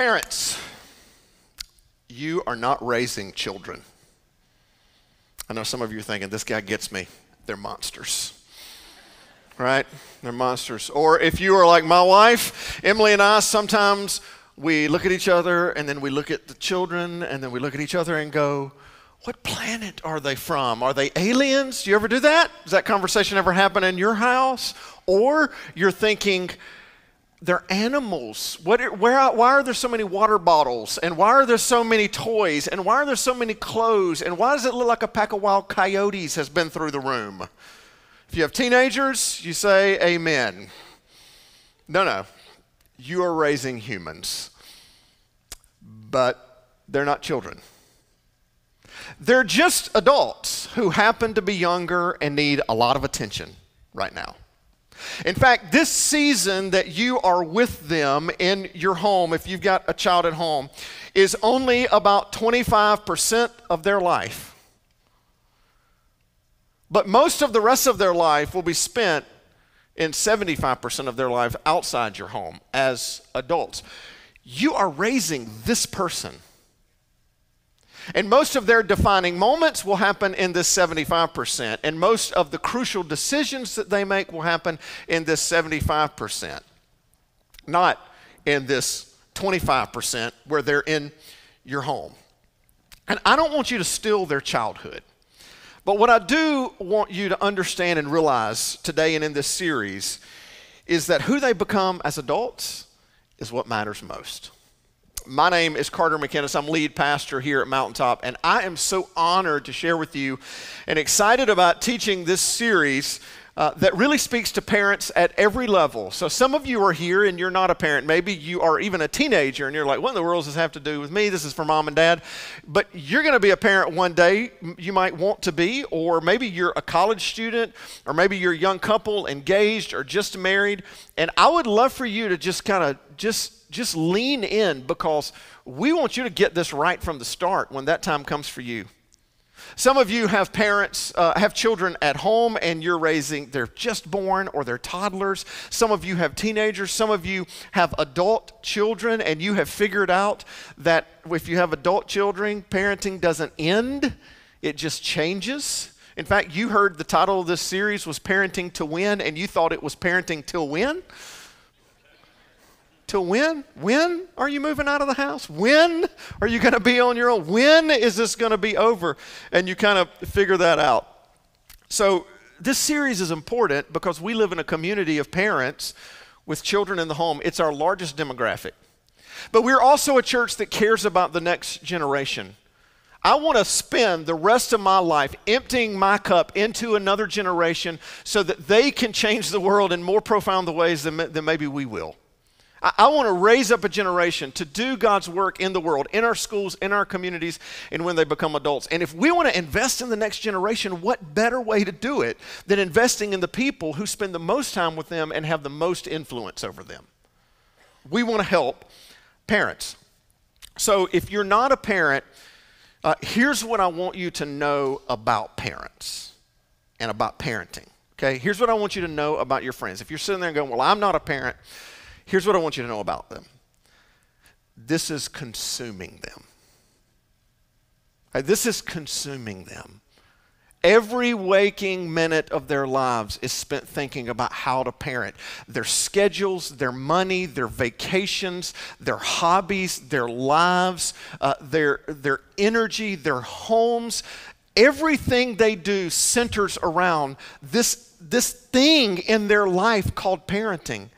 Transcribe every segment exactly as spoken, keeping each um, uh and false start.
Parents, you are not raising children. I know some of you are thinking, this guy gets me. They're monsters. Right? They're monsters. Or if you are like my wife, Emily and I, sometimes we look at each other and then we look at the children and then we look at each other and go, what planet are they from? Are they aliens? Do you ever do that? Does that conversation ever happen in your house? Or you're thinking, they're animals. What, where, why are there so many water bottles? And why are there so many toys? And why are there so many clothes? And why does it look like a pack of wild coyotes has been through the room? If you have teenagers, you say amen. No, no. You are raising humans, but they're not children. They're just adults who happen to be younger and need a lot of attention right now. In fact, this season that you are with them in your home, if you've got a child at home, is only about twenty-five percent of their life. But most of the rest of their life will be spent in seventy-five percent of their life outside your home as adults. You are raising this person. And most of their defining moments will happen in this seventy-five percent. And most of the crucial decisions that they make will happen in this seventy-five percent. Not in this twenty-five percent where they're in your home. And I don't want you to steal their childhood. But what I do want you to understand and realize today and in this series is that who they become as adults is what matters most. My name is Carter McKenna. I'm lead pastor here at Mountaintop, and I am so honored to share with you and excited about teaching this series uh, that really speaks to parents at every level. So some of you are here and you're not a parent. Maybe you are even a teenager and you're like, what in the world does this have to do with me? This is for mom and dad. But you're going to be a parent one day. You might want to be, or maybe you're a college student, or maybe you're a young couple, engaged, or just married. And I would love for you to just kind of just Just lean in, because we want you to get this right from the start when that time comes for you. Some of you have parents, uh, have children at home, and you're raising, they're just born or they're toddlers. Some of you have teenagers. Some of you have adult children, and you have figured out that if you have adult children, parenting doesn't end. It just changes. In fact, you heard the title of this series was Parenting to Win, and you thought it was Parenting Till When. Till when? When are you moving out of the house? When are you going to be on your own? When is this going to be over? And you kind of figure that out. So this series is important because we live in a community of parents with children in the home. It's our largest demographic. But we're also a church that cares about the next generation. I want to spend the rest of my life emptying my cup into another generation so that they can change the world in more profound ways than, than maybe we will. I want to raise up a generation to do God's work in the world, in our schools, in our communities, and when they become adults. And if we want to invest in the next generation, what better way to do it than investing in the people who spend the most time with them and have the most influence over them? We want to help parents. So if you're not a parent, uh, here's what I want you to know about parents and about parenting. Okay, here's what I want you to know about your friends. If you're sitting there and going, well, I'm not a parent, here's what I want you to know about them. This is consuming them. This is consuming them. Every waking minute of their lives is spent thinking about how to parent. Their schedules, their money, their vacations, their hobbies, their lives, uh, their, their energy, their homes. Everything they do centers around this, this thing in their life called parenting.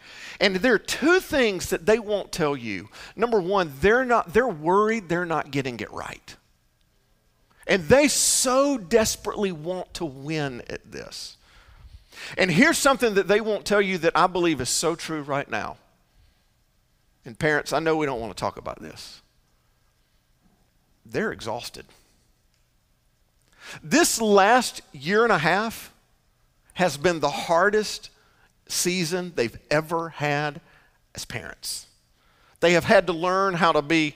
And there are two things that they won't tell you. Number one, they're not, they're worried they're not getting it right. And they so desperately want to win at this. And here's something that they won't tell you that I believe is so true right now. And parents, I know we don't want to talk about this. They're exhausted. This last year and a half has been the hardest season they've ever had as parents. They have had to learn how to be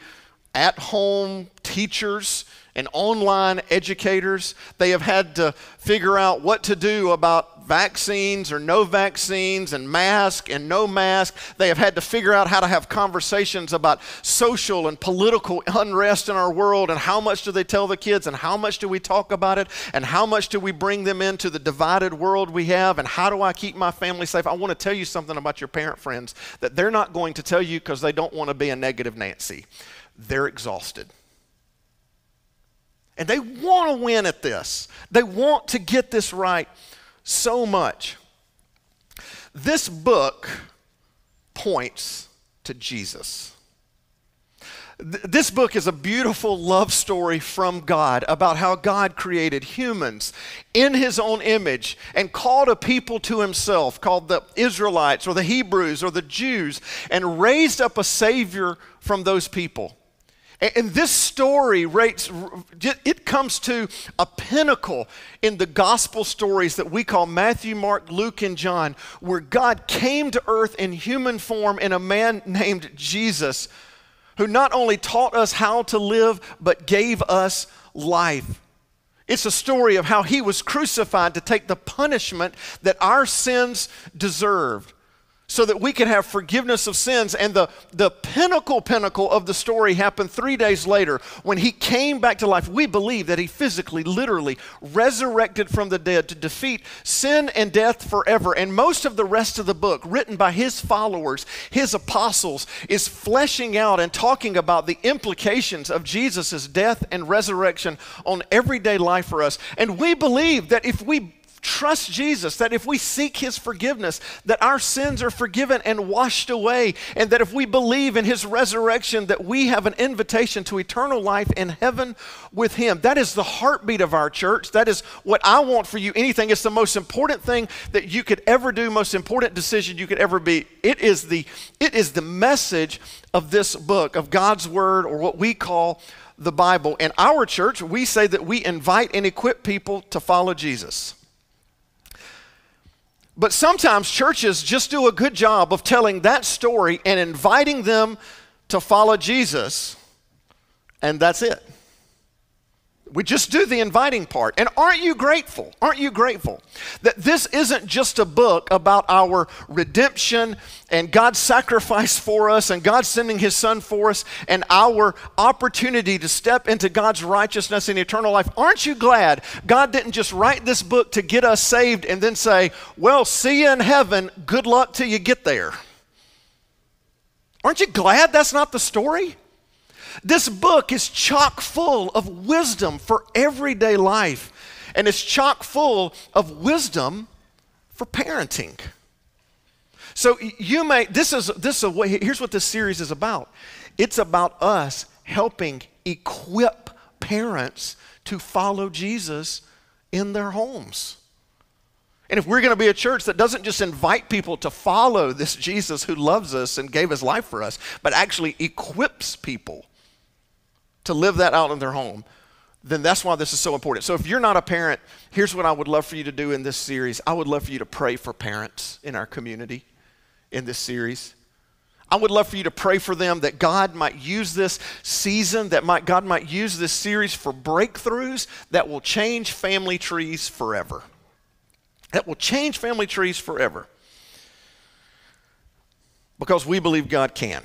at-home teachers and online educators. They have had to figure out what to do about vaccines or no vaccines and mask and no mask. They have had to figure out how to have conversations about social and political unrest in our world, and how much do they tell the kids, and how much do we talk about it, and how much do we bring them into the divided world we have, and how do I keep my family safe? I want to tell you something about your parent friends that they're not going to tell you because they don't want to be a negative Nancy. They're exhausted. And they want to win at this. They want to get this right so much. This book points to Jesus. Th- this book is a beautiful love story from God about how God created humans in his own image and called a people to himself, called the Israelites or the Hebrews or the Jews, and raised up a Savior from those people. And this story rates, it comes to a pinnacle in the gospel stories that we call Matthew, Mark, Luke, and John, where God came to earth in human form in a man named Jesus, who not only taught us how to live, but gave us life. It's a story of how he was crucified to take the punishment that our sins deserved, so that we could have forgiveness of sins. And the, the pinnacle, pinnacle of the story happened three days later when he came back to life. We believe that he physically, literally resurrected from the dead to defeat sin and death forever. And most of the rest of the book, written by his followers, his apostles, is fleshing out and talking about the implications of Jesus' death and resurrection on everyday life for us. And we believe that if we trust Jesus, that if we seek his forgiveness, that our sins are forgiven and washed away, and that if we believe in his resurrection, that we have an invitation to eternal life in heaven with him. That is the heartbeat of our church. That is what I want for you. Anything, it's the most important thing that you could ever do, most important decision you could ever be. It is the, it is the message of this book, of God's word, or what we call the Bible. In our church, we say that we invite and equip people to follow Jesus. But sometimes churches just do a good job of telling that story and inviting them to follow Jesus, and that's it. We just do the inviting part. And aren't you grateful? Aren't you grateful that this isn't just a book about our redemption and God's sacrifice for us and God sending his son for us and our opportunity to step into God's righteousness and eternal life? Aren't you glad God didn't just write this book to get us saved and then say, well, see you in heaven. Good luck till you get there. Aren't you glad that's not the story? This book is chock full of wisdom for everyday life, and it's chock full of wisdom for parenting. So you may, this is, this is a way, here's what this series is about. It's about us helping equip parents to follow Jesus in their homes. And if we're going to be a church that doesn't just invite people to follow this Jesus who loves us and gave his life for us, but actually equips people to live that out in their home, then that's why this is so important. So if you're not a parent, here's what I would love for you to do in this series. I would love for you to pray for parents in our community in this series. I would love for you to pray for them that God might use this season, that might, God might use this series for breakthroughs that will change family trees forever. That will change family trees forever. Because we believe God can.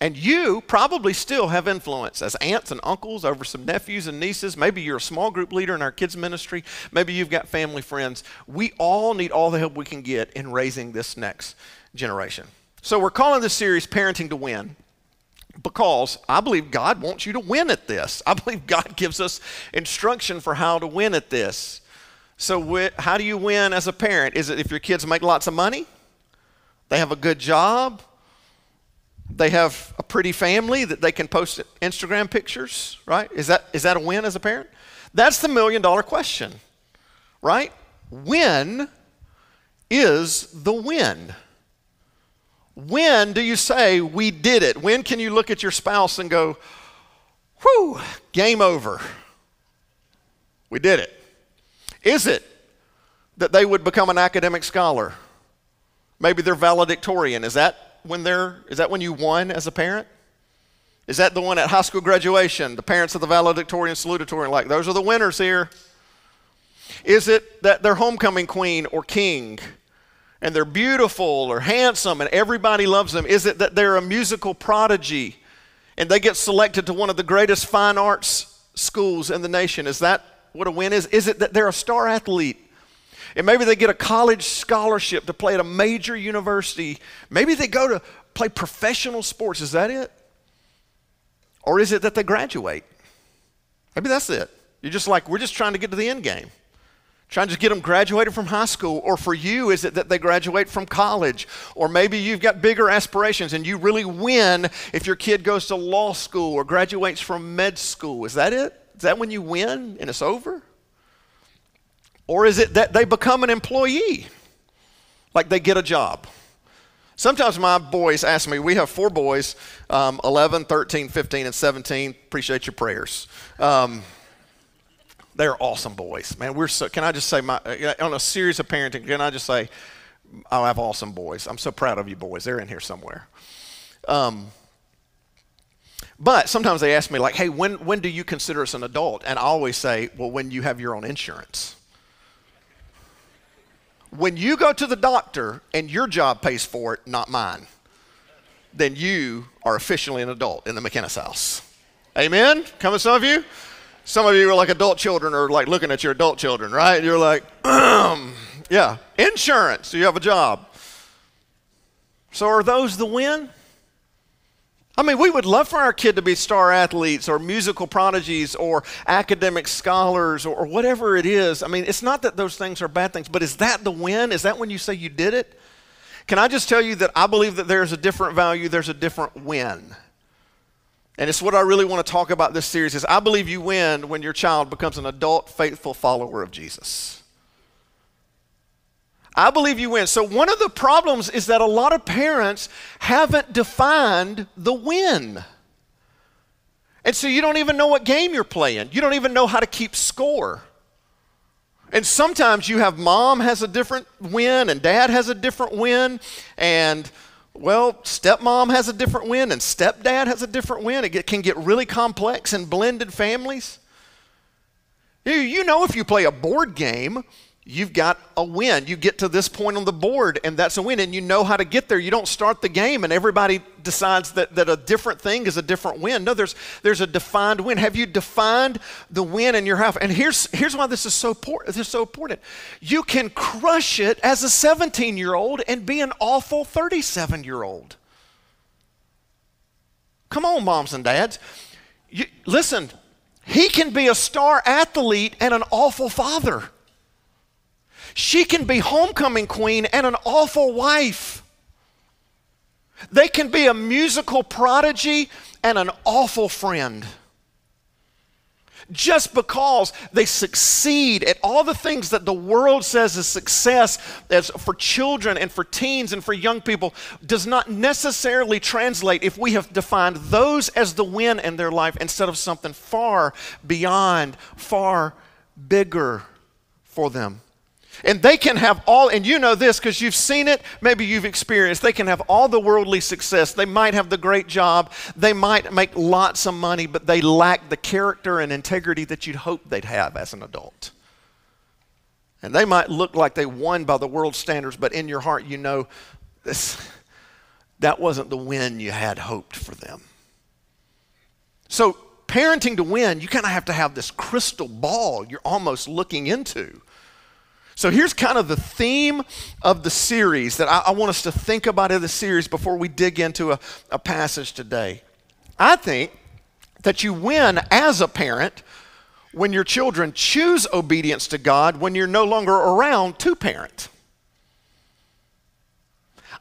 And you probably still have influence as aunts and uncles over some nephews and nieces. Maybe you're a small group leader in our kids' ministry. Maybe you've got family friends. We all need all the help we can get in raising this next generation. So we're calling this series Parenting to Win, because I believe God wants you to win at this. I believe God gives us instruction for how to win at this. So how do you win as a parent? Is it if your kids make lots of money? They have a good job? They have a pretty family that they can post Instagram pictures, right? Is that, is that a win as a parent? That's the million dollar question, right? When is the win? When do you say we did it? When can you look at your spouse and go, whew, game over. We did it. Is it that they would become an academic scholar? Maybe they're valedictorian. Is that when they're, is that when you won as a parent? Is that the one at high school graduation? The parents of the valedictorian, salutatorian, like those are the winners here. Is it that their homecoming queen or king, and they're beautiful or handsome and everybody loves them? Is it that they're a musical prodigy and they get selected to one of the greatest fine arts schools in the nation? Is that what a win is? Is it that they're a star athlete? And maybe they get a college scholarship to play at a major university. Maybe they go to play professional sports. Is that it? Or is it that they graduate? Maybe that's it. You're just like, we're just trying to get to the end game. Trying to get them graduated from high school. Or for you, is it that they graduate from college? Or maybe you've got bigger aspirations and you really win if your kid goes to law school or graduates from med school. Is that it? Is that when you win and it's over? Or is it that they become an employee? Like they get a job. Sometimes my boys ask me, we have four boys, um, eleven, thirteen, fifteen, and seventeen. Appreciate your prayers. Um, they're awesome boys. Man, we're so, can I just say, my, on a series of parenting, can I just say, I have awesome boys. I'm so proud of you boys. They're in here somewhere. Um, but sometimes they ask me like, hey, when, when do you consider us an adult? And I always say, well, when you have your own insurance. When you go to the doctor and your job pays for it, not mine, then you are officially an adult in the McKenna's house. Amen? Coming, some of you? Some of you are like adult children or like looking at your adult children, right? You're like, yeah, insurance, so you have a job. So are those the win? I mean, we would love for our kid to be star athletes or musical prodigies or academic scholars or, or whatever it is. I mean, it's not that those things are bad things, but is that the win? Is that when you say you did it? Can I just tell you that I believe that there's a different value, there's a different win. And it's what I really want to talk about this series is I believe you win when your child becomes an adult, faithful follower of Jesus. I believe you win. So one of the problems is that a lot of parents haven't defined the win. And so you don't even know what game you're playing. You don't even know how to keep score. And sometimes you have mom has a different win and dad has a different win and, well, stepmom has a different win and stepdad has a different win. It can get really complex in blended families. You know if you play a board game, you've got a win. You get to this point on the board, and that's a win, and you know how to get there. You don't start the game, and everybody decides that, that a different thing is a different win. No, there's, there's a defined win. Have you defined the win in your house? And here's, here's why this is so por- this is so important. You can crush it as a seventeen-year-old and be an awful thirty-seven-year-old. Come on, moms and dads. You, listen, he can be a star athlete and an awful father. She can be homecoming queen and an awful wife. They can be a musical prodigy and an awful friend. Just because they succeed at all the things that the world says is success as for children and for teens and for young people does not necessarily translate if we have defined those as the win in their life instead of something far beyond, far bigger for them. And they can have all, and you know this because you've seen it, maybe you've experienced, they can have all the worldly success. They might have the great job. They might make lots of money, but they lack the character and integrity that you'd hope they'd have as an adult. And they might look like they won by the world's standards, but in your heart you know this, that wasn't the win you had hoped for them. So parenting to win, you kind of have to have this crystal ball you're almost looking into. So here's kind of the theme of the series that I, I want us to think about in the series before we dig into a, a passage today. I think that you win as a parent when your children choose obedience to God when you're no longer around to parent.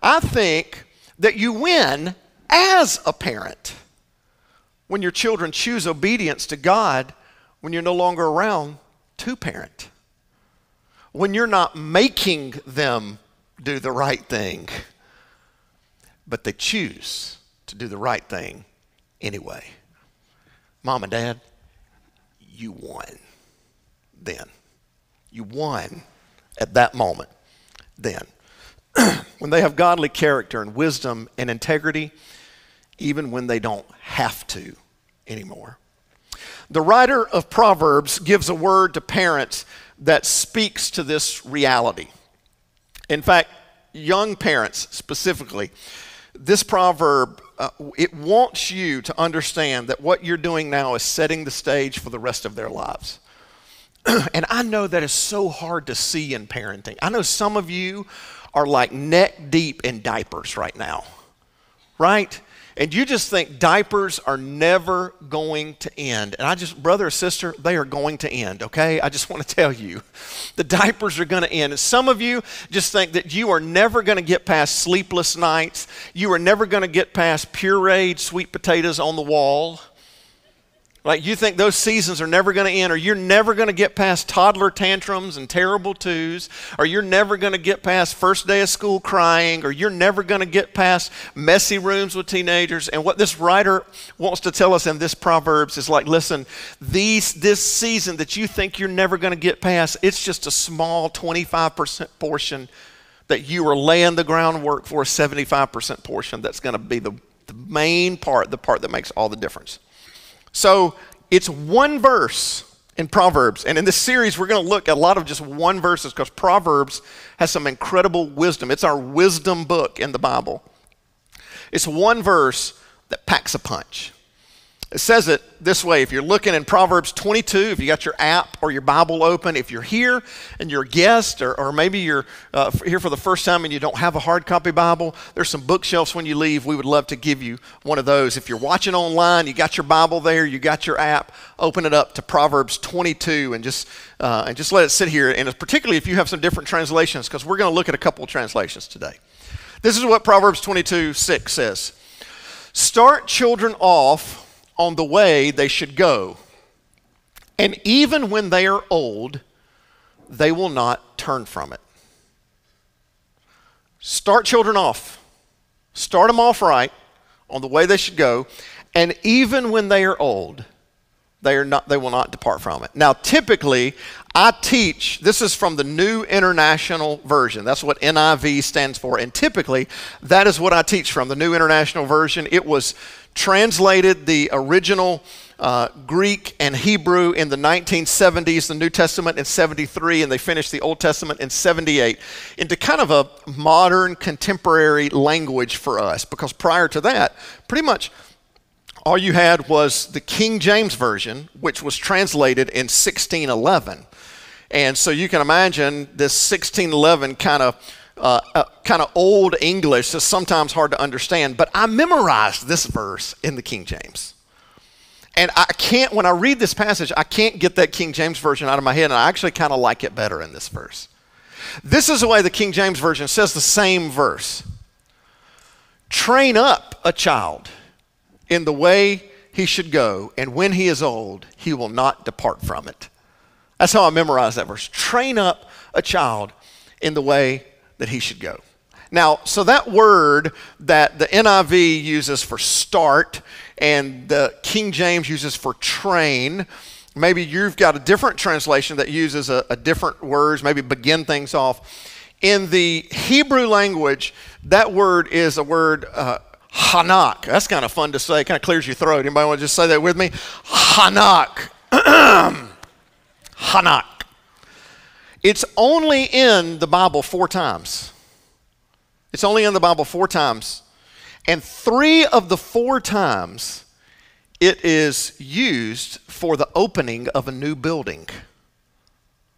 I think that you win as a parent when your children choose obedience to God when you're no longer around to parent. When you're not making them do the right thing, but they choose to do the right thing anyway. Mom and Dad, you won then. You won at that moment then. When they have godly character and wisdom and integrity even when they don't have to anymore. The writer of Proverbs gives a word to parents that speaks to this reality. In fact, young parents specifically, this proverb, uh, it wants you to understand that what you're doing now is setting the stage for the rest of their lives. And I know that is so hard to see in parenting. I know some of you are like neck deep in diapers right now, right? And you just think diapers are never going to end. And I just, brother or sister, they are going to end, okay? I just want to tell you, the diapers are going to end. And some of you just think that you are never going to get past sleepless nights. You are never going to get past pureed sweet potatoes on the wall. Like you think those seasons are never going to end, or you're never going to get past toddler tantrums and terrible twos, or you're never going to get past first day of school crying, or you're never going to get past messy rooms with teenagers. And what this writer wants to tell us in this Proverbs is like, listen, these, this season that you think you're never going to get past, it's just a small twenty-five percent portion that you are laying the groundwork for, a seventy-five percent portion that's going to be the, the main part, the part that makes all the difference. So it's one verse in Proverbs, and in this series we're going to look at a lot of just one verses because Proverbs has some incredible wisdom. It's our wisdom book in the Bible. It's one verse that packs a punch. It says it this way. If you're looking in Proverbs twenty-two, if you got your app or your Bible open, if you're here and you're a guest, or, or maybe you're uh, here for the first time and you don't have a hard copy Bible, there's some bookshelves when you leave. We would love to give you one of those. If you're watching online, you got your Bible there, you got your app, open it up to Proverbs twenty-two and just, uh, and just let it sit here. And particularly if you have some different translations, because we're going to look at a couple of translations today. This is what Proverbs twenty-two six says. Start children off on the way they should go, and even when they are old, they will not turn from it. Start children off. Start them off right on the way they should go, and even when they are old, they are not, they will not depart from it. Now, typically, I teach, this is from the New International Version. That's what N I V stands for, and typically, that is what I teach from, the New International Version. It was translated the original uh, Greek and Hebrew in the nineteen seventies, the New Testament in seventy-three, and they finished the Old Testament in seventy-eight, into kind of a modern contemporary language for us, because prior to that, pretty much all you had was the King James Version, which was translated in sixteen eleven. And so you can imagine this sixteen eleven kind of Uh, uh, kind of old English is sometimes hard to understand, but I memorized this verse in the King James. And I can't, when I read this passage, I can't get that King James Version out of my head, and I actually kind of like it better in this verse. This is the way the King James Version says the same verse. Train up a child in the way he should go, and when he is old, he will not depart from it. That's how I memorized that verse. Train up a child in the way that he should go. Now, so that word that the N I V uses for start and the King James uses for train, maybe you've got a different translation that uses a, a different words, maybe begin things off. In the Hebrew language, that word is a word, uh, Hanak. That's kind of fun to say. It kind of clears your throat. Anybody want to just say that with me? Hanak. Hanak. It's only in the Bible four times. It's only in the Bible four times. And three of the four times, it is used for the opening of a new building,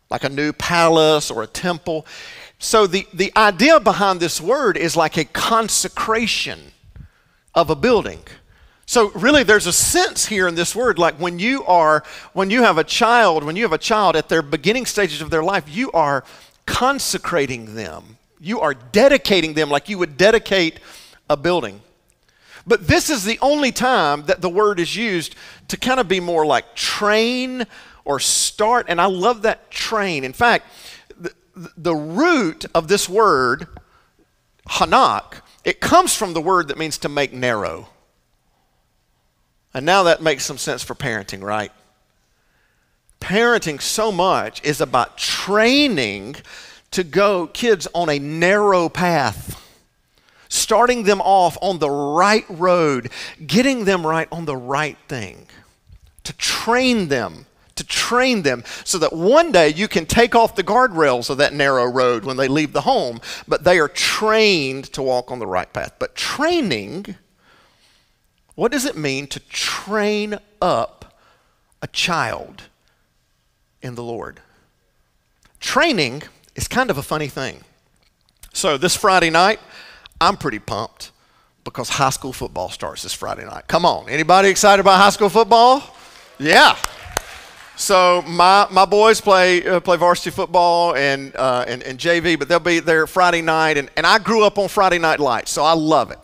like a new palace or a temple. So the, the idea behind this word is like a consecration of a building. So really there's a sense here in this word, like when you are, when you have a child, when you have a child at their beginning stages of their life, you are consecrating them. You are dedicating them like you would dedicate a building. But this is the only time that the word is used to kind of be more like train or start, and I love that, train. In fact, the, the root of this word, Hanak, it comes from the word that means to make narrow. And now that makes some sense for parenting, right? Parenting so much is about training to go kids on a narrow path starting them off on the right road, getting them right on the right thing, to train them, to train them so that one day you can take off the guardrails of that narrow road when they leave the home, but they are trained to walk on the right path. But training, what does it mean to train up a child in the Lord? Training is kind of a funny thing. So this Friday night, I'm pretty pumped because high school football starts this Friday night. Come on, anybody excited about high school football? Yeah. So my my boys play uh, play varsity football and, uh, and and J V, but they'll be there Friday night, and, and I grew up on Friday Night Lights, so I love it.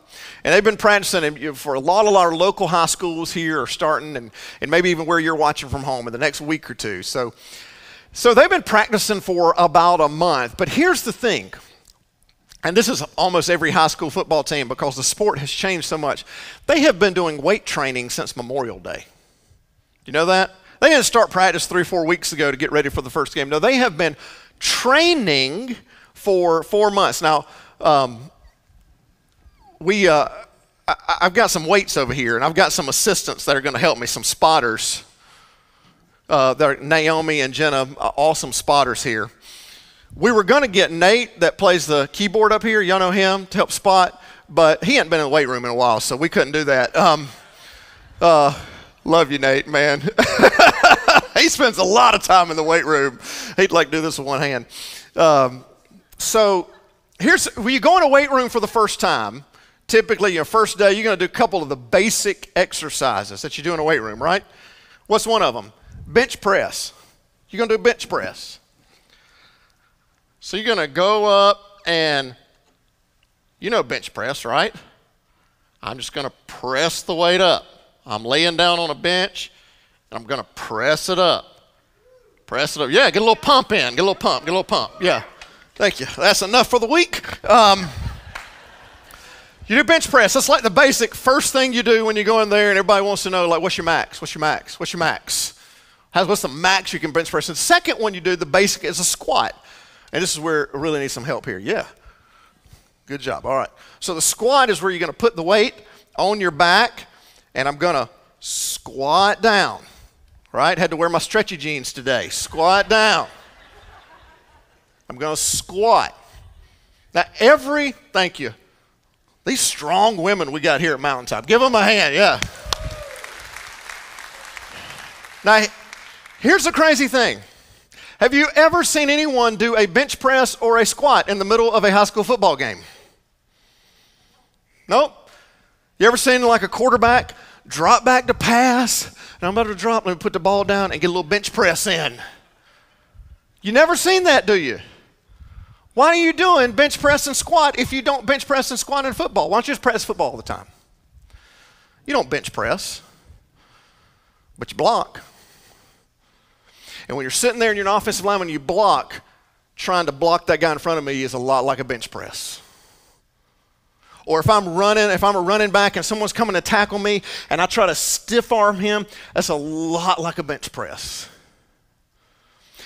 And they've been practicing for a lot of our local high schools here are starting, and and maybe even where you're watching from home in the next week or two. So so they've been practicing for about a month. But here's the thing, and this is almost every high school football team because the sport has changed so much. They have been doing weight training since Memorial Day. Do you know that? They didn't start practice three, four weeks ago to get ready for the first game. No, they have been training for four months. Now, um, we, uh, I, I've got some weights over here, and I've got some assistants that are going to help me, some spotters. Uh, they're Naomi and Jenna, awesome spotters here. We were going to get Nate that plays the keyboard up here, y'all know him, to help spot, but he hadn't been in the weight room in a while, so we couldn't do that. Um, uh, Love you, Nate, man. He spends a lot of time in the weight room. He'd like to do this with one hand. Um, so here's, when you go in a weight room for the first time, typically your first day, you're going to do a couple of the basic exercises that you do in a weight room, right? What's one of them? Bench press. You're going to do bench press. So you're going to go up and, you know bench press, right? I'm just going to press the weight up. I'm laying down on a bench, and I'm going to press it up. Press it up. Yeah, get a little pump in. Get a little pump. Get a little pump. Yeah. Thank you. That's enough for the week. Um, you do bench press. That's like the basic first thing you do when you go in there, and everybody wants to know, like, what's your max? What's your max? What's your max? How's, what's the max you can bench press? And the second one you do, the basic, is a squat. And this is where I really need some help here. Yeah. Good job. All right. So the squat is where you're going to put the weight on your back, and I'm going to squat down, right? Had to wear my stretchy jeans today. Squat down. I'm going to squat. Now, every, thank you, these strong women we got here at Mountaintop. Give them a hand, yeah. Now, here's the crazy thing. Have you ever seen anyone do a bench press or a squat in the middle of a high school football game? Nope. You ever seen like a quarterback drop back to pass, and I'm about to drop, let me put the ball down and get a little bench press in? You never seen that, do you? Why are you doing bench press and squat if you don't bench press and squat in football? Why don't you just press football all the time? You don't bench press, but you block. And when you're sitting there and you're an offensive lineman, you block, trying to block that guy in front of me is a lot like a bench press. Or if I'm running, if I'm a running back and someone's coming to tackle me and I try to stiff arm him, that's a lot like a bench press.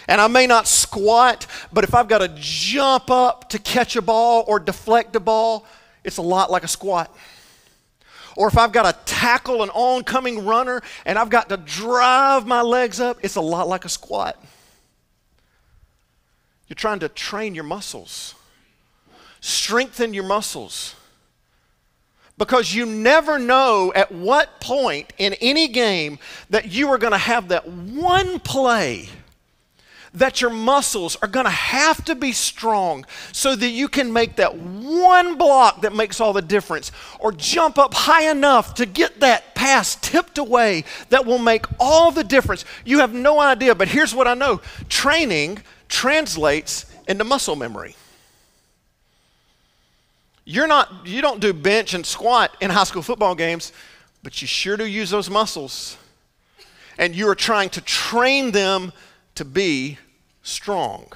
And I may not squat, but if I've got to jump up to catch a ball or deflect a ball, it's a lot like a squat. Or if I've got to tackle an oncoming runner and I've got to drive my legs up, it's a lot like a squat. You're trying to train your muscles, strengthen your muscles. Because you never know at what point in any game that you are going to have that one play that your muscles are going to have to be strong so that you can make that one block that makes all the difference, or jump up high enough to get that pass tipped away that will make all the difference. You have no idea, but here's what I know. Training translates into muscle memory. You're not, you don't do bench and squat in high school football games, but you sure do use those muscles. And you are trying to train them to be strong.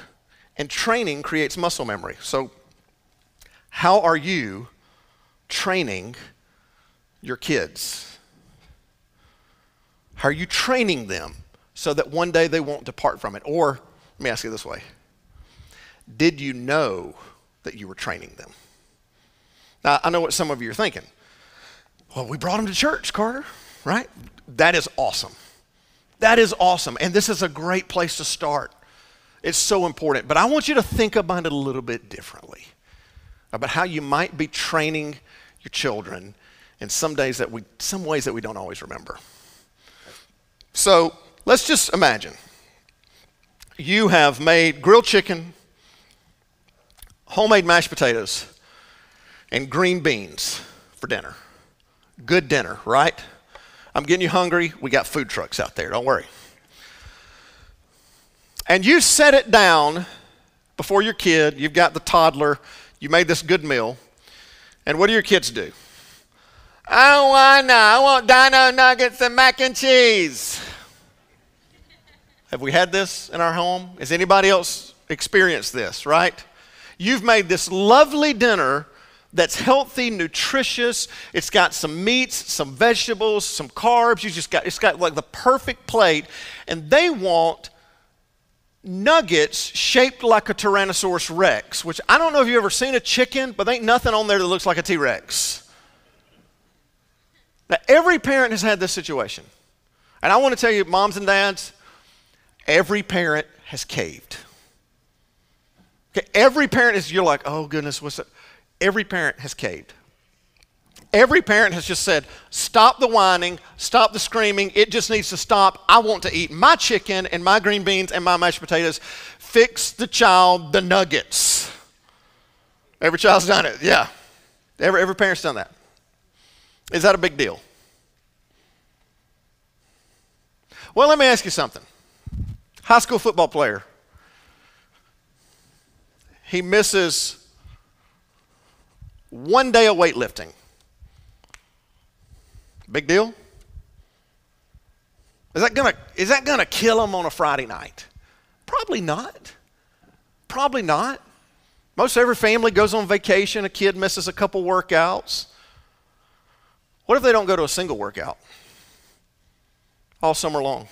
And training creates muscle memory. So how are you training your kids? How are you training them so that one day they won't depart from it? Or, let me ask you this way. Did you know that you were training them? Now, I know what some of you are thinking. Well, we brought him to church, Carter, right? That is awesome. That is awesome. And this is a great place to start. It's so important. But I want you to think about it a little bit differently, about how you might be training your children in some days that we, some ways that we don't always remember. So let's just imagine you have made grilled chicken, homemade mashed potatoes, and green beans for dinner. Good dinner, right? I'm getting you hungry. We got food trucks out there. Don't worry. And you set it down before your kid. You've got the toddler. You made this good meal. And what do your kids do? I don't want, I want dino nuggets and mac and cheese. Have we had this in our home? Has anybody else experienced this, right? You've made this lovely dinner that's healthy, nutritious. It's got some meats, some vegetables, some carbs. You just got, it's got like the perfect plate. And they want nuggets shaped like a Tyrannosaurus Rex, which I don't know if you've ever seen a chicken, but there ain't nothing on there that looks like a T-Rex. Now, every parent has had this situation. And I want to tell you, moms and dads, every parent has caved. Okay, every parent is, you're like, oh, goodness, what's that? Every parent has caved. Every parent has just said, stop the whining, stop the screaming, it just needs to stop. I want to eat my chicken and my green beans and my mashed potatoes. Fix the child the nuggets. Every child's done it, yeah. Every, every parent's done that. Is that a big deal? Well, let me ask you something. High school football player. He misses one day of weightlifting. Big deal? Is that gonna, is that gonna kill him on a Friday night? Probably not. Probably not. Most every family goes on vacation. A kid misses a couple workouts. What if they don't go to a single workout all summer long?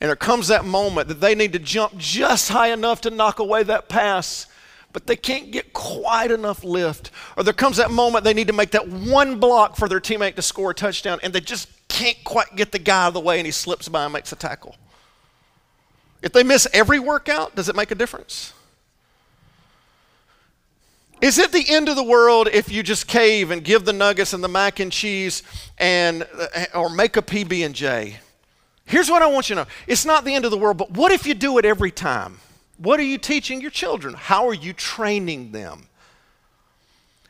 And there comes that moment that they need to jump just high enough to knock away that pass, but they can't get quite enough lift. Or there comes that moment they need to make that one block for their teammate to score a touchdown, and they just can't quite get the guy out of the way, and he slips by and makes a tackle. If they miss every workout, does it make a difference? Is it the end of the world if you just cave and give the nuggets and the mac and cheese and or make a P B and J? Here's what I want you to know. It's not the end of the world, but what if you do it every time? What are you teaching your children? How are you training them?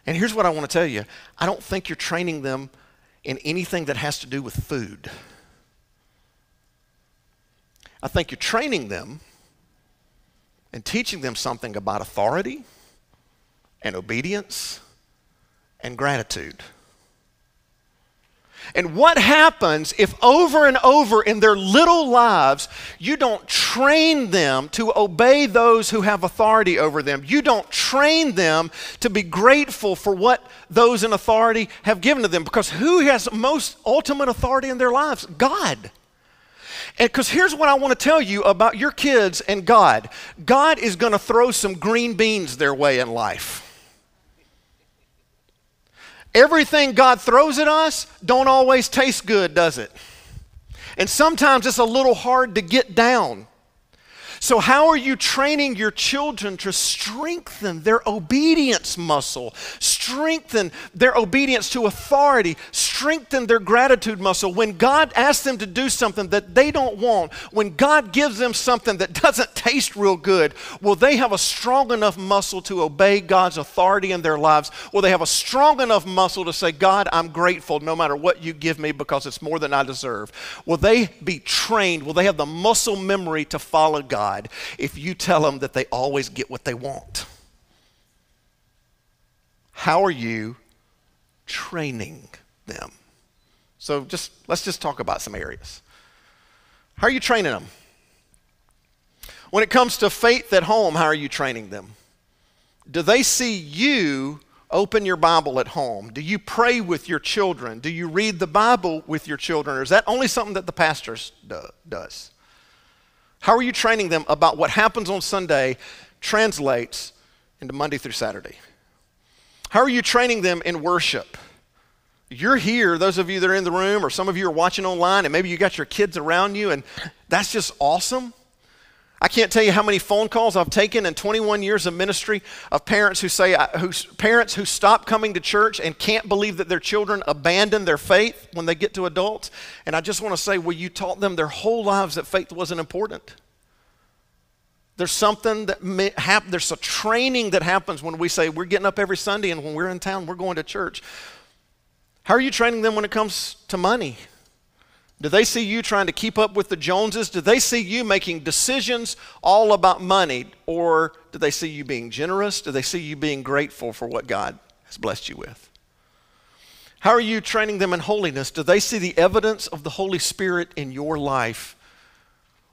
And here's what I want to tell you. I don't think you're training them in anything that has to do with food. I think you're training them and teaching them something about authority and obedience and gratitude. And what happens if over and over in their little lives, you don't train them to obey those who have authority over them? You don't train them to be grateful for what those in authority have given to them, because who has most ultimate authority in their lives? God. And because here's what I want to tell you about your kids and God. God is going to throw some green beans their way in life. Everything God throws at us don't always taste good, does it? And sometimes it's a little hard to get down. So how are you training your children to strengthen their obedience muscle, strengthen their obedience to authority, strengthen their gratitude muscle? When God asks them to do something that they don't want, when God gives them something that doesn't taste real good, will they have a strong enough muscle to obey God's authority in their lives? Will they have a strong enough muscle to say, God, I'm grateful no matter what you give me because it's more than I deserve? Will they be trained? Will they have the muscle memory to follow God if you tell them that they always get what they want? How are you training them? So just let's just talk about some areas. How are you training them? When it comes to faith at home, how are you training them? Do they see you open your Bible at home? Do you pray with your children? Do you read the Bible with your children? Or is that only something that the pastor does? How are you training them about what happens on Sunday translates into Monday through Saturday? How are you training them in worship? You're here, those of you that are in the room, or some of you are watching online, and maybe you got your kids around you, and that's just awesome. I can't tell you how many phone calls I've taken in twenty-one years of ministry of parents who say, who, parents who stop coming to church and can't believe that their children abandon their faith when they get to adults. And I just want to say, well, you taught them their whole lives that faith wasn't important. There's something that may happen, there's a training that happens when we say we're getting up every Sunday and when we're in town, we're going to church. How are you training them when it comes to money? Do they see you trying to keep up with the Joneses? Do they see you making decisions all about money? Or do they see you being generous? Do they see you being grateful for what God has blessed you with? How are you training them in holiness? Do they see the evidence of the Holy Spirit in your life?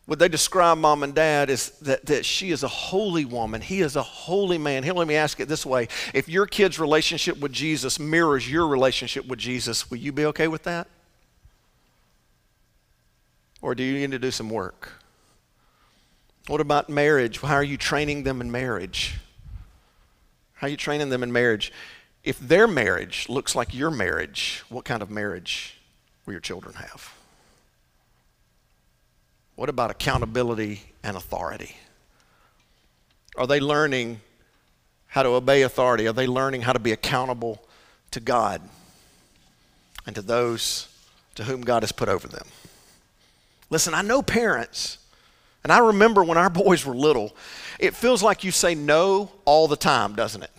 Would they describe mom and dad as that, that she is a holy woman, he is a holy man? Here, let me ask it this way. If your kid's relationship with Jesus mirrors your relationship with Jesus, will you be okay with that? Or do you need to do some work? What about marriage? How are you training them in marriage? How are you training them in marriage? If their marriage looks like your marriage, what kind of marriage will your children have? What about accountability and authority? Are they learning how to obey authority? Are they learning how to be accountable to God and to those to whom God has put over them? Listen, I know parents, and I remember when our boys were little, it feels like you say no all the time, doesn't it?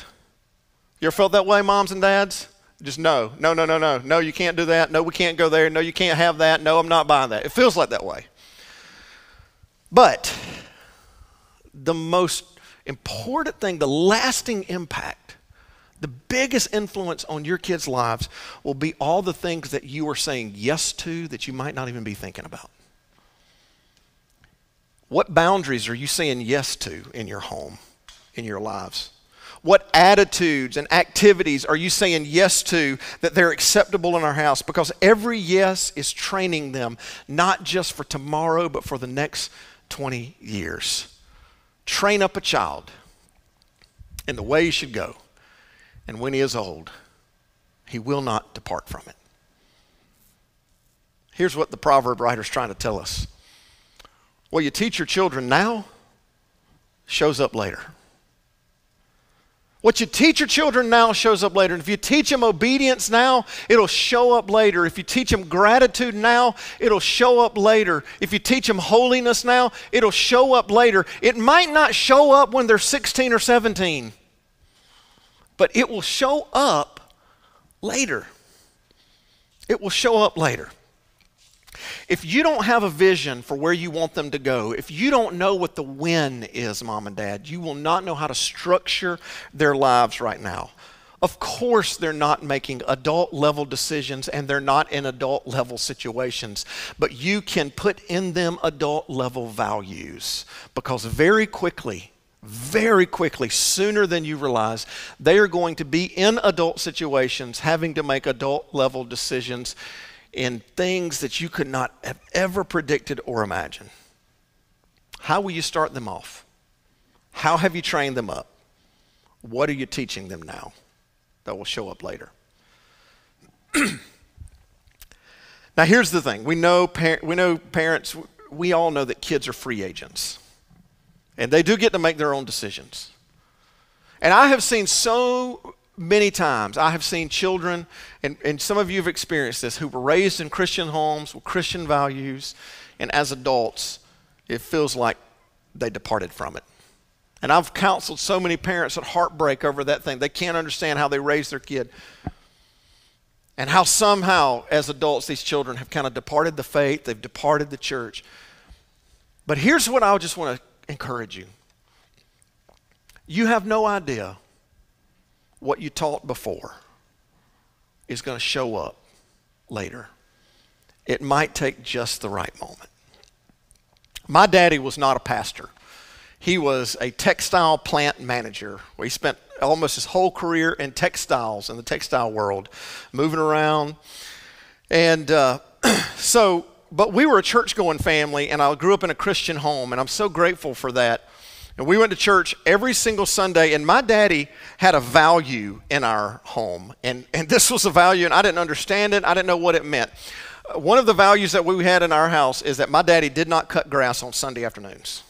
You ever felt that way, moms and dads? Just no, no, no, no, no, no, you can't do that, no, we can't go there, no, you can't have that, no, I'm not buying that. It feels like that way. But the most important thing, the lasting impact, the biggest influence on your kids' lives will be all the things that you are saying yes to that you might not even be thinking about. What boundaries are you saying yes to in your home, in your lives? What attitudes and activities are you saying yes to that they're acceptable in our house? Because every yes is training them, not just for tomorrow, but for the next twenty years. Train up a child in the way he should go, and when he is old, he will not depart from it. Here's what the proverb writer's trying to tell us. What you teach your children now shows up later. What you teach your children now shows up later. And if you teach them obedience now, it'll show up later. If you teach them gratitude now, it'll show up later. If you teach them holiness now, it'll show up later. It might not show up when they're sixteen or seventeen, but it will show up later. It will show up later. If you don't have a vision for where you want them to go, if you don't know what the win is, mom and dad, you will not know how to structure their lives right now. Of course, they're not making adult-level decisions and they're not in adult-level situations, but you can put in them adult-level values because very quickly, very quickly, sooner than you realize, they are going to be in adult situations having to make adult-level decisions in things that you could not have ever predicted or imagined. How will you start them off? How have you trained them up? What are you teaching them now that will show up later? Now here's the thing. We know, par- we know parents, we all know that kids are free agents. And they do get to make their own decisions. And I have seen so many times, I have seen children, and, and some of you have experienced this, who were raised in Christian homes with Christian values, and as adults, it feels like they departed from it. And I've counseled so many parents at heartbreak over that thing. They can't understand how they raised their kid, and how somehow, as adults, these children have kind of departed the faith, they've departed the church. But here's what I just want to encourage you. You have no idea what you taught before is going to show up later. It might take just the right moment. My daddy was not a pastor. He was a textile plant manager. He spent almost his whole career in textiles, in the textile world, moving around. And uh, so, but we were a church-going family, and I grew up in a Christian home, and I'm so grateful for that. And we went to church every single Sunday, and my daddy had a value in our home. And, and this was a value, and I didn't understand it. I didn't know what it meant. One of the values that we had in our house is that my daddy did not cut grass on Sunday afternoons.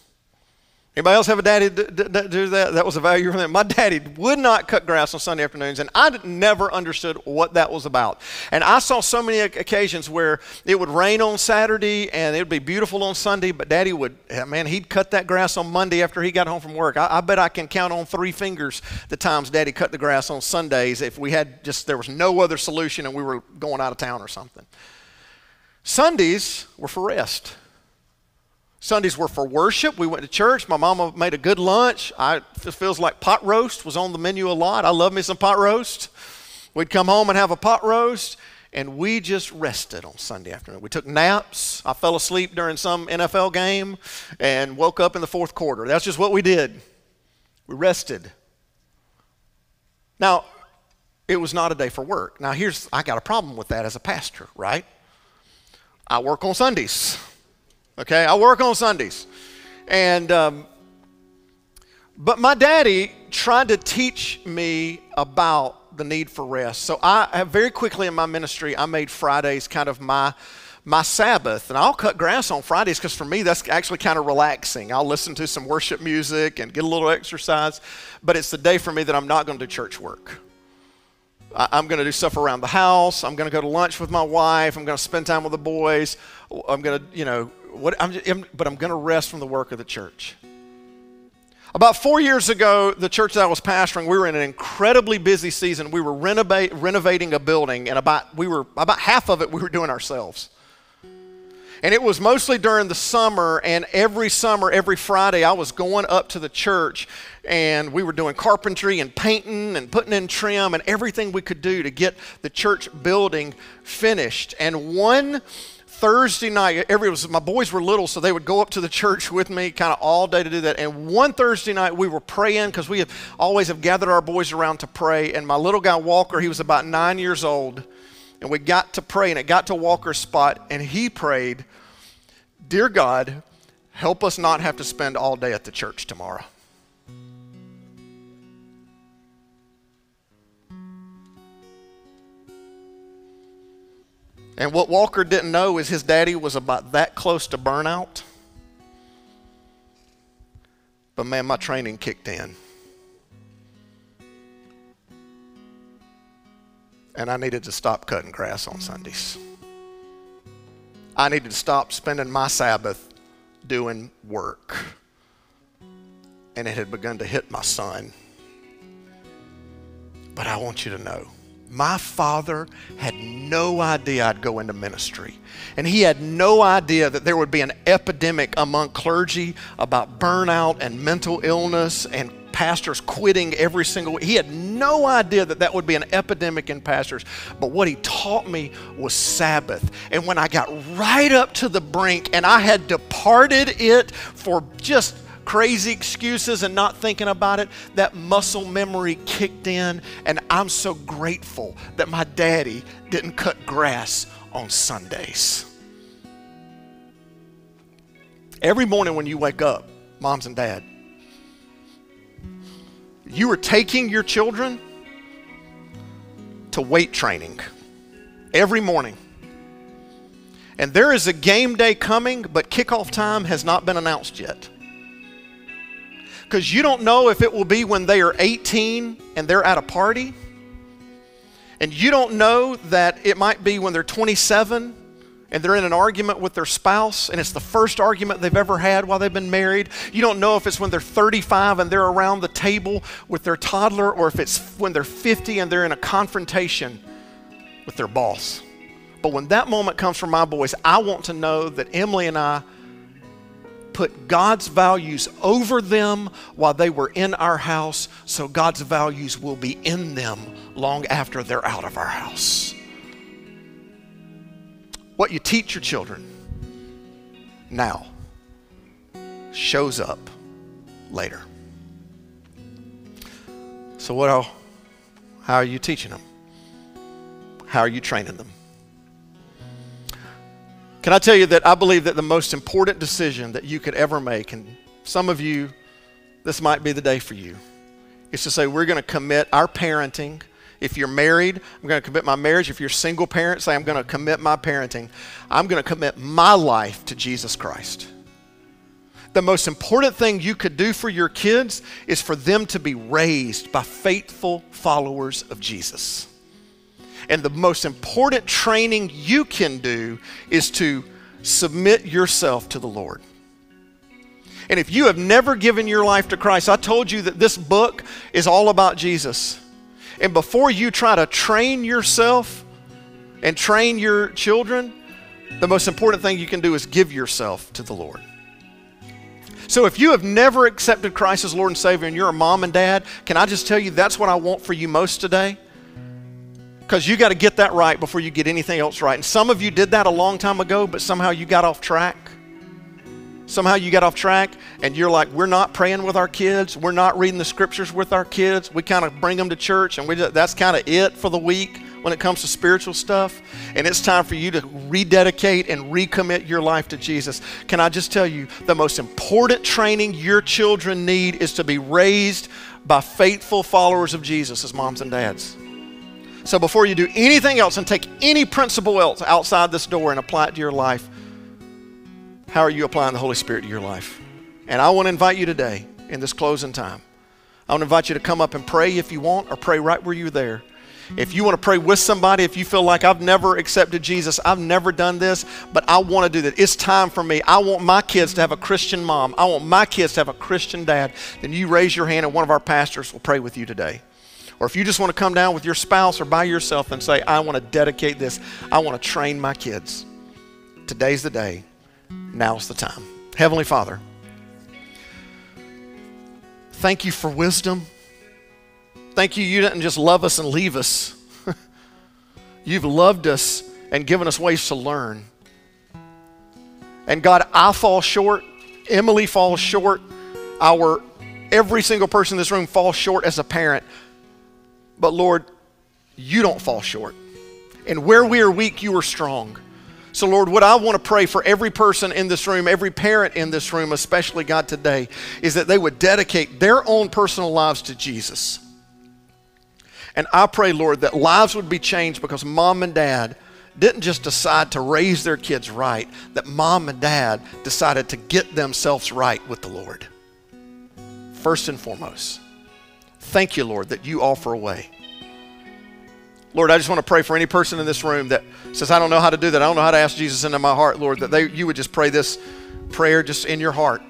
Anybody else have a daddy do, do, do that? That was a value for them. My daddy would not cut grass on Sunday afternoons, and I never understood what that was about. And I saw so many occasions where it would rain on Saturday, and it would be beautiful on Sunday, but daddy would, man, he'd cut that grass on Monday after he got home from work. I, I bet I can count on three fingers the times daddy cut the grass on Sundays if we had just, there was no other solution and we were going out of town or something. Sundays were for rest. Sundays were for worship. We went to church. My mama made a good lunch. I, it feels like pot roast was on the menu a lot. I love me some pot roast. We'd come home and have a pot roast, and we just rested on Sunday afternoon. We took naps. I fell asleep during some N F L game and woke up in the fourth quarter. That's just what we did. We rested. Now, it was not a day for work. Now, here's, I got a problem with that as a pastor, right? I work on Sundays. Okay, I work on Sundays, and um, but my daddy tried to teach me about the need for rest. So I very quickly in my ministry, I made Fridays kind of my my Sabbath, and I'll cut grass on Fridays because for me that's actually kind of relaxing. I'll listen to some worship music and get a little exercise, but it's the day for me that I'm not going to do church work. I'm going to do stuff around the house. I'm going to go to lunch with my wife. I'm going to spend time with the boys. I'm going to, you know. What, I'm just, but I'm going to rest from the work of the church. About four years ago, the church that I was pastoring, we were in an incredibly busy season. We were renovate, renovating a building, and about we were about half of it we were doing ourselves. And it was mostly during the summer, and every summer, every Friday, I was going up to the church, and we were doing carpentry and painting and putting in trim and everything we could do to get the church building finished. And one Thursday night, every, it was, my boys were little, so they would go up to the church with me kind of all day to do that. And one Thursday night, we were praying because we have, always have gathered our boys around to pray. And my little guy, Walker, he was about nine years old. And we got to pray, and it got to Walker's spot, and he prayed, "Dear God, help us not have to spend all day at the church tomorrow." And what Walker didn't know is his daddy was about that close to burnout. But man, my training kicked in. And I needed to stop cutting grass on Sundays. I needed to stop spending my Sabbath doing work. And it had begun to hit my son. But I want you to know, my father had no idea I'd go into ministry. And he had no idea that there would be an epidemic among clergy about burnout and mental illness and pastors quitting every single week. He had no idea that that would be an epidemic in pastors. But what he taught me was Sabbath. And when I got right up to the brink and I had departed it for just crazy excuses and not thinking about it, that muscle memory kicked in, and I'm so grateful that my daddy didn't cut grass on Sundays. Every morning when you wake up, moms and dad, you are taking your children to weight training every morning. And there is a game day coming, but kickoff time has not been announced yet. Because you don't know if it will be when they are eighteen and they're at a party. And you don't know that it might be when they're twenty-seven and they're in an argument with their spouse and it's the first argument they've ever had while they've been married. You don't know if it's when they're thirty-five and they're around the table with their toddler, or if it's when they're fifty and they're in a confrontation with their boss. But when that moment comes for my boys, I want to know that Emily and I put God's values over them while they were in our house, so God's values will be in them long after they're out of our house. What you teach your children now shows up later. So what are, how are you teaching them? How are you training them? Can I tell you that I believe that the most important decision that you could ever make, and some of you this might be the day for you. It's to say we're going to commit our parenting. If you're married, I'm going to commit my marriage. If you're single parent, say I'm going to commit my parenting. I'm going to commit my life to Jesus Christ. The most important thing you could do for your kids is for them to be raised by faithful followers of Jesus. And the most important training you can do is to submit yourself to the Lord. And if you have never given your life to Christ, I told you that this book is all about Jesus. And before you try to train yourself and train your children, the most important thing you can do is give yourself to the Lord. So if you have never accepted Christ as Lord and Savior and you're a mom and dad, can I just tell you that's what I want for you most today? Because you got to get that right before you get anything else right. And some of you did that a long time ago, but somehow you got off track. Somehow you got off track and you're like, we're not praying with our kids. We're not reading the scriptures with our kids. We kind of bring them to church and we just, that's kind of it for the week when it comes to spiritual stuff. And it's time for you to rededicate and recommit your life to Jesus. Can I just tell you, the most important training your children need is to be raised by faithful followers of Jesus as moms and dads. So before you do anything else and take any principle else outside this door and apply it to your life, how are you applying the Holy Spirit to your life? And I want to invite you today in this closing time. I want to invite you to come up and pray if you want, or pray right where you're there. If you want to pray with somebody, if you feel like I've never accepted Jesus, I've never done this, but I want to do that. It's time for me. I want my kids to have a Christian mom. I want my kids to have a Christian dad. Then you raise your hand and one of our pastors will pray with you today. Or if you just want to come down with your spouse or by yourself and say, I want to dedicate this. I want to train my kids. Today's the day. Now's the time. Heavenly Father, thank you for wisdom. Thank you, you didn't just love us and leave us. You've loved us and given us ways to learn. And God, I fall short. Emily falls short. Our, every single person in this room falls short as a parent. But Lord, you don't fall short. And where we are weak, you are strong. So Lord, what I want to pray for every person in this room, every parent in this room, especially God today, is that they would dedicate their own personal lives to Jesus. And I pray, Lord, that lives would be changed because mom and dad didn't just decide to raise their kids right, that mom and dad decided to get themselves right with the Lord. First and foremost. Thank you, Lord, that you offer a way. Lord, I just want to pray for any person in this room that says, I don't know how to do that. I don't know how to ask Jesus into my heart, Lord, that they, you would just pray this prayer just in your heart.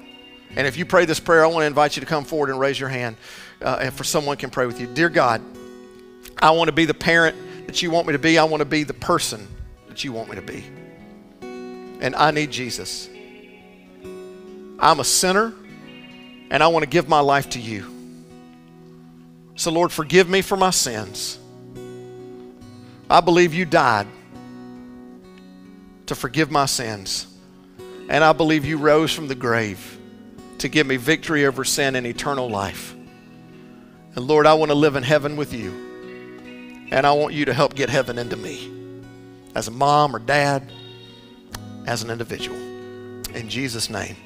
And if you pray this prayer, I want to invite you to come forward and raise your hand uh, and for someone can pray with you. Dear God, I want to be the parent that you want me to be. I want to be the person that you want me to be. And I need Jesus. I'm a sinner and I want to give my life to you. So Lord, forgive me for my sins. I believe you died to forgive my sins. And I believe you rose from the grave to give me victory over sin and eternal life. And Lord, I want to live in heaven with you. And I want you to help get heaven into me as a mom or dad, as an individual. In Jesus' name.